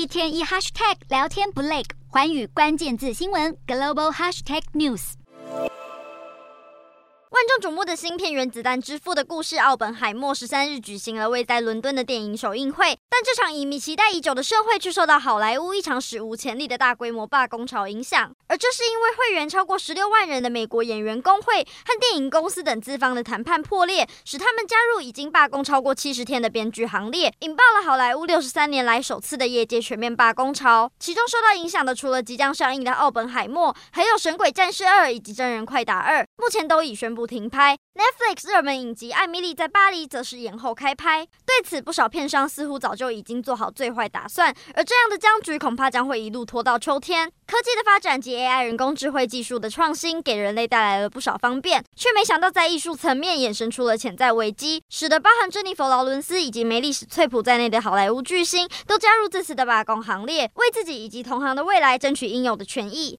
一天一 hashtag 聊天不累，寰宇关键字新闻 global hashtag news。万众瞩目的新片《原子弹之父》的故事《奥本海默》13日举行了位在伦敦的电影首映会，但这场期待已久的盛会却受到好莱坞一场史无前例的大规模罢工潮影响，而这是因为会员超过16万人的美国演员工会和电影公司等资方的谈判破裂，使他们加入已经罢工超过70天的编剧行列，引爆了好莱坞63年来首次的业界全面罢工潮。其中受到影响的除了即将上映的《奥本海默》，还有《神鬼战士2》以及《真人快打2》，目前都已宣布停拍。 Netflix 热门影集《艾米丽在巴黎》则是延后开拍，对此不少片商似乎早就已经做好最坏打算，而这样的僵局恐怕将会一路拖到秋天。科技的发展及 AI 人工智慧技术的创新给人类带来了不少方便，却没想到在艺术层面衍生出了潜在危机，使得包含珍妮佛·劳伦斯以及梅丽史翠普在内的好莱坞巨星都加入这次的罢工行列，为自己以及同行的未来争取应有的权益。